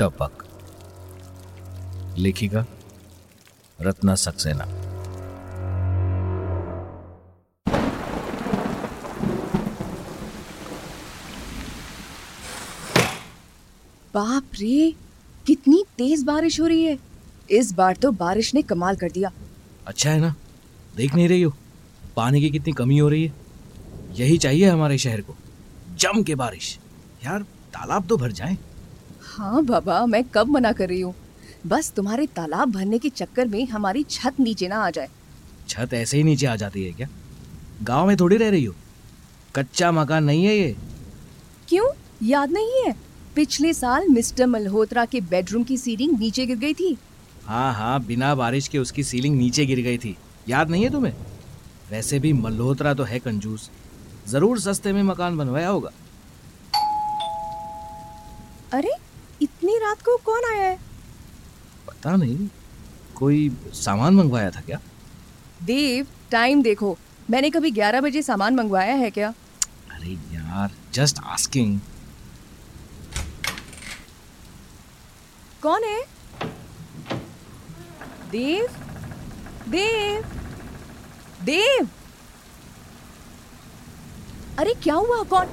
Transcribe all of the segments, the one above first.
टपक, लेखिका रत्ना सक्सेना। बाप रे, कितनी तेज बारिश हो रही है। इस बार तो बारिश ने कमाल कर दिया। अच्छा है ना, देख नहीं रही हो पानी की कितनी कमी हो रही है। यही चाहिए हमारे शहर को, जम के बारिश। यार तालाब तो भर जाए। हाँ बाबा, मैं कब मना कर रही हूँ। बस तुम्हारे तालाब भरने के चक्कर में हमारी छत नीचे ना आ जाए। छत ऐसे ही नीचे आ जाती है क्या? गाँव में थोड़ी रह रही हो, कच्चा मकान नहीं है ये। क्यों, याद नहीं है पिछले साल मिस्टर मल्होत्रा के बेडरूम की सीलिंग नीचे गिर गई थी। हाँ, बिना बारिश के उसकी सीलिंग नीचे गिर गई थी, याद नहीं है तुम्हें? वैसे भी मल्होत्रा तो है कंजूस, जरूर सस्ते में मकान बनवाया होगा। अरे इतनी रात को कौन आया है? पता नहीं, कोई सामान मंगवाया था क्या? देव, टाइम देखो, मैंने कभी 11 बजे सामान मंगवाया है क्या? अरे यार, जस्ट आस्किंग। कौन है? देव, देव, देव! अरे क्या हुआ? कौन?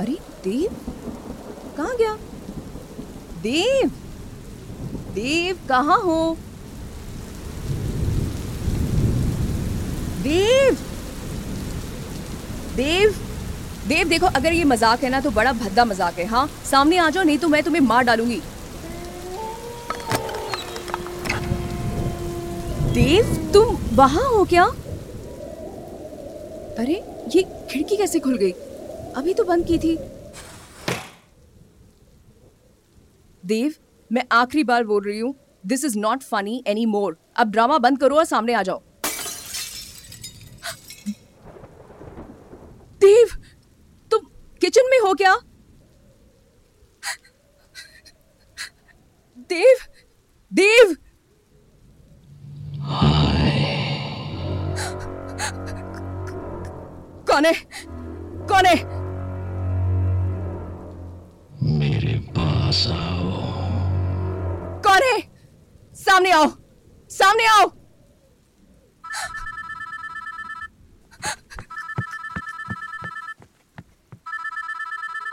अरे देव कहाँ गया? देव, देव कहाँ हो? देव, देव, देव देखो, अगर ये मजाक है ना तो बड़ा भद्दा मजाक है। हाँ, सामने आ जाओ, नहीं तो मैं तुम्हें मार डालूंगी। देव, तुम वहां हो क्या? अरे ये खिड़की कैसे खुल गई? अभी तो बंद की थी। देव, मैं आखिरी बार बोल रही हूँ, this is not funny any more. अब ड्रामा बंद करो और सामने आ जाओ। देव, तुम किचन में हो क्या? देव, देव! कौन है? कौन है? मेरे पास आओ। कौन है? सामने आओ, सामने आओ।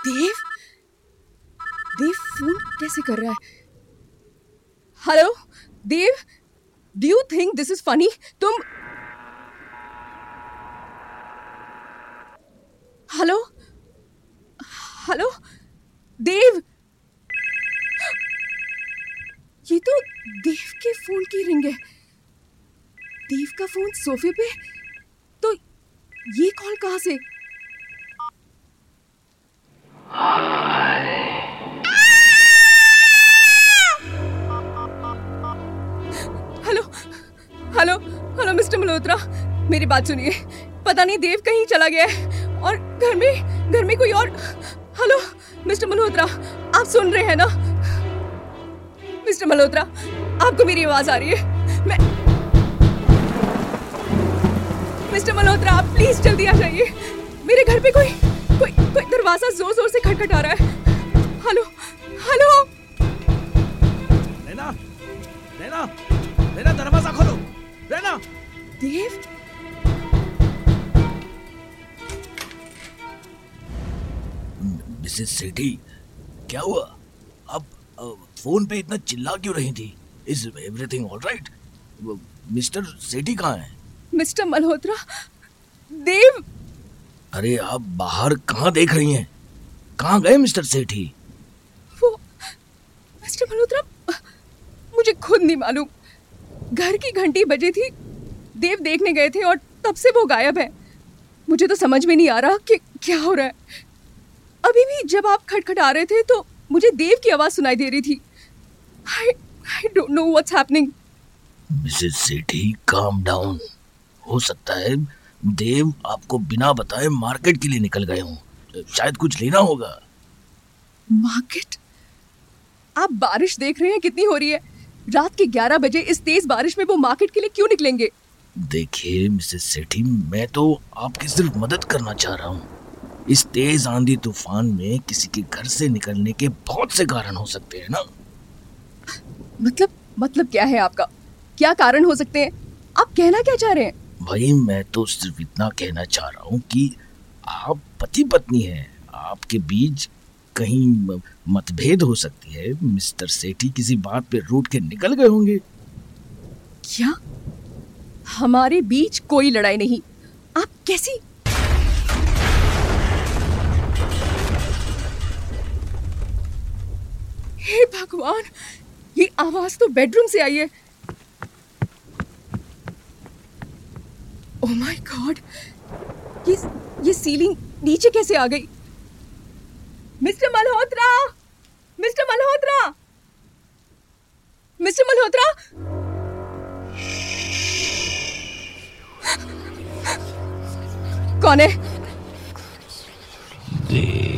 देव, देव फोन कैसे कर रहा है? Hello Dev, do you think this is funny? तुम, हेलो, हेलो देव, ये तो देव के फोन की रिंग है। देव का फोन सोफे पे, तो ये कॉल कहाँ से? Hello, hello, hello mister Malhotra, मेरी बात सुनिए। पता नहीं देव कहीं चला गया है और घर में कोई और। हेलो मिस्टर मल्होत्रा, आप सुन रहे हैं ना? मिस्टर मल्होत्रा, आपको मेरी आवाज आ रही है? मैं, मिस्टर मल्होत्रा, आप प्लीज जल्दी आ जाइए। मेरे घर पे कोई दरवाजा जोर जोर से खटखटा रहा है। Hello, hello! रैना, रैना, रैना, दरवाजा खोलो। रैना! देव, मिसेस सेठी, क्या हुआ? अब फोन पे इतना चिल्ला क्यों रही थी? Is everything all right? Mister Sethi कहाँ है? मिस्टर मल्होत्रा, देव! अरे आप बाहर कहाँ देख रही हैं? कहाँ गए मिस्टर सेठी? वो मिस्टर मल्होत्रा, मुझे खुद नहीं मालूम। घर की घंटी बजी थी, देव देखने गए थे और तब से वो गायब है। मुझे तो समझ में नहीं आ रहा कि क्या हो रहा है। अभी भी जब आप खटखटा रहे थे तो मुझे देव की आवाज सुनाई दे रही थी। I don't know what's happening. Mrs Sethi, calm down. हो सकता है देव आपको बिना बताए मार्केट के लिए निकल गए हों। शायद कुछ लेना होगा। मार्केट? आप बारिश देख रहे हैं कितनी हो रही है। रात के 11 बजे इस तेज बारिश में वो मार्केट के लिए क्यों निकलेंगे? देखिए मिसेस सेठी, मैं तो आपकी सिर्फ मदद करना चाह रहा हूँ। इस तेज आंधी तूफान में किसी के घर से निकलने के बहुत से कारण हो सकते हैं ना। मतलब क्या है आपका, क्या कारण हो सकते हैं, आप कहना क्या चाह रहे हैं? भाई मैं तो सिर्फ इतना कहना चाह रहा हूँ कि आप पति पत्नी हैं, आपके बीच कहीं मतभेद हो सकती है, मिस्टर सेठी किसी बात पे रूठ के निकल गए होंगे। क्या? हमारे बीच कोई लड़ाई नहीं, आप कैसी? हे भगवान, ये आवाज तो बेडरूम से आई है। ओह माय गॉड, ये सीलिंग नीचे कैसे आ गई? मिस्टर मल्होत्रा! कौन है? देव।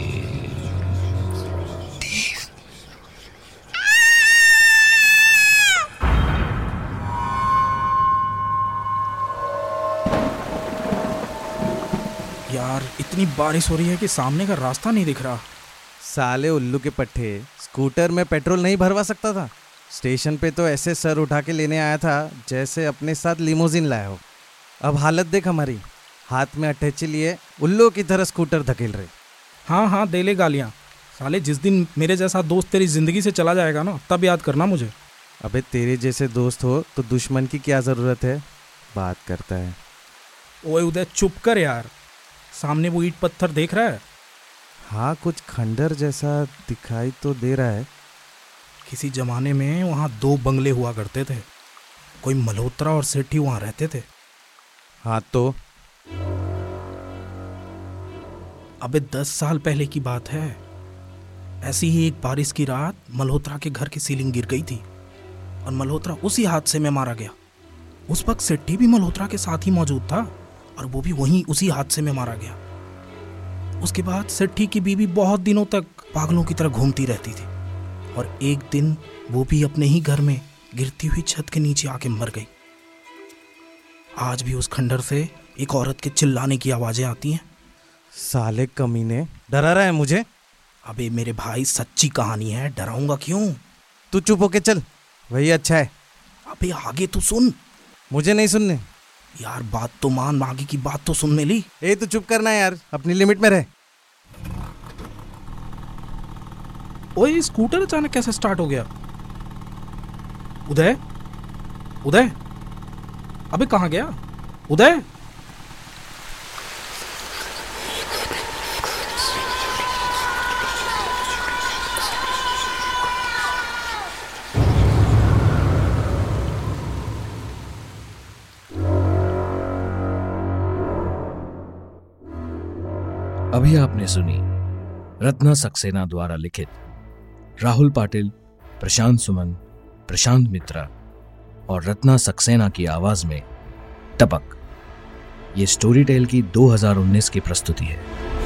यार इतनी बारिश हो रही है कि सामने का रास्ता नहीं दिख रहा। साले उल्लू के पट्टे, स्कूटर में पेट्रोल नहीं भरवा सकता था? स्टेशन पे तो ऐसे सर उठा के लेने आया था जैसे अपने साथ लिमोजिन लाया हो। अब हालत देख हमारी, हाथ में अटैची लिए उल्लू की तरह स्कूटर धकेल रहे। हाँ दे ले गालियाँ साले, जिस दिन मेरे जैसा दोस्त तेरी जिंदगी से चला जाएगा ना तब याद करना मुझे। अबे तेरे जैसे दोस्त हो तो दुश्मन की क्या ज़रूरत है, बात करता है। ओए उदय चुप कर यार, सामने वो ईंट पत्थर देख रहा है? हाँ कुछ खंडर जैसा दिखाई तो दे रहा है। किसी ज़माने में वहाँ 2 बंगले हुआ करते थे, कोई मल्होत्रा और सेठी वहाँ रहते थे। हाँ तो? अबे 10 साल पहले की बात है, ऐसी ही एक बारिश की रात मल्होत्रा के घर की सीलिंग गिर गई थी और मल्होत्रा उसी हादसे में मारा गया। उस वक्त सेठी भी मल्होत्रा के साथ ही मौजूद था और वो भी वहीं उसी हादसे में मारा गया। उसके बाद सेठी की बीवी बहुत दिनों तक पागलों की तरह घूमती रहती थी और एक दिन वो भी अपने ही घर में गिरती हुई छत के नीचे आके मर गई। आज भी उस खंडर से एक औरत के चिल्लाने की आवाजें आती हैं। साले कमीने डरा रहा है मुझे। अबे मेरे भाई सच्ची कहानी है, डराऊंगा क्यों? तू चुप होके चल, वही अच्छा है। अबे आगे तू सुन। मुझे नहीं सुनने यार, बात तो मान, आगे की बात तो सुन मेरी। ए तू चुप करना यार, अपनी लिमिट में रह। ओए स्कूटर अचानक कैसे स्टार्ट हो गया? उदय अबे कहाँ गया उदय? अभी आपने सुनी रत्ना सक्सेना द्वारा लिखित, राहुल पाटिल, प्रशांत सुमन, प्रशांत मित्रा और रत्ना सक्सेना की आवाज में टपक, ये स्टोरी टेल की 2019 की प्रस्तुति है।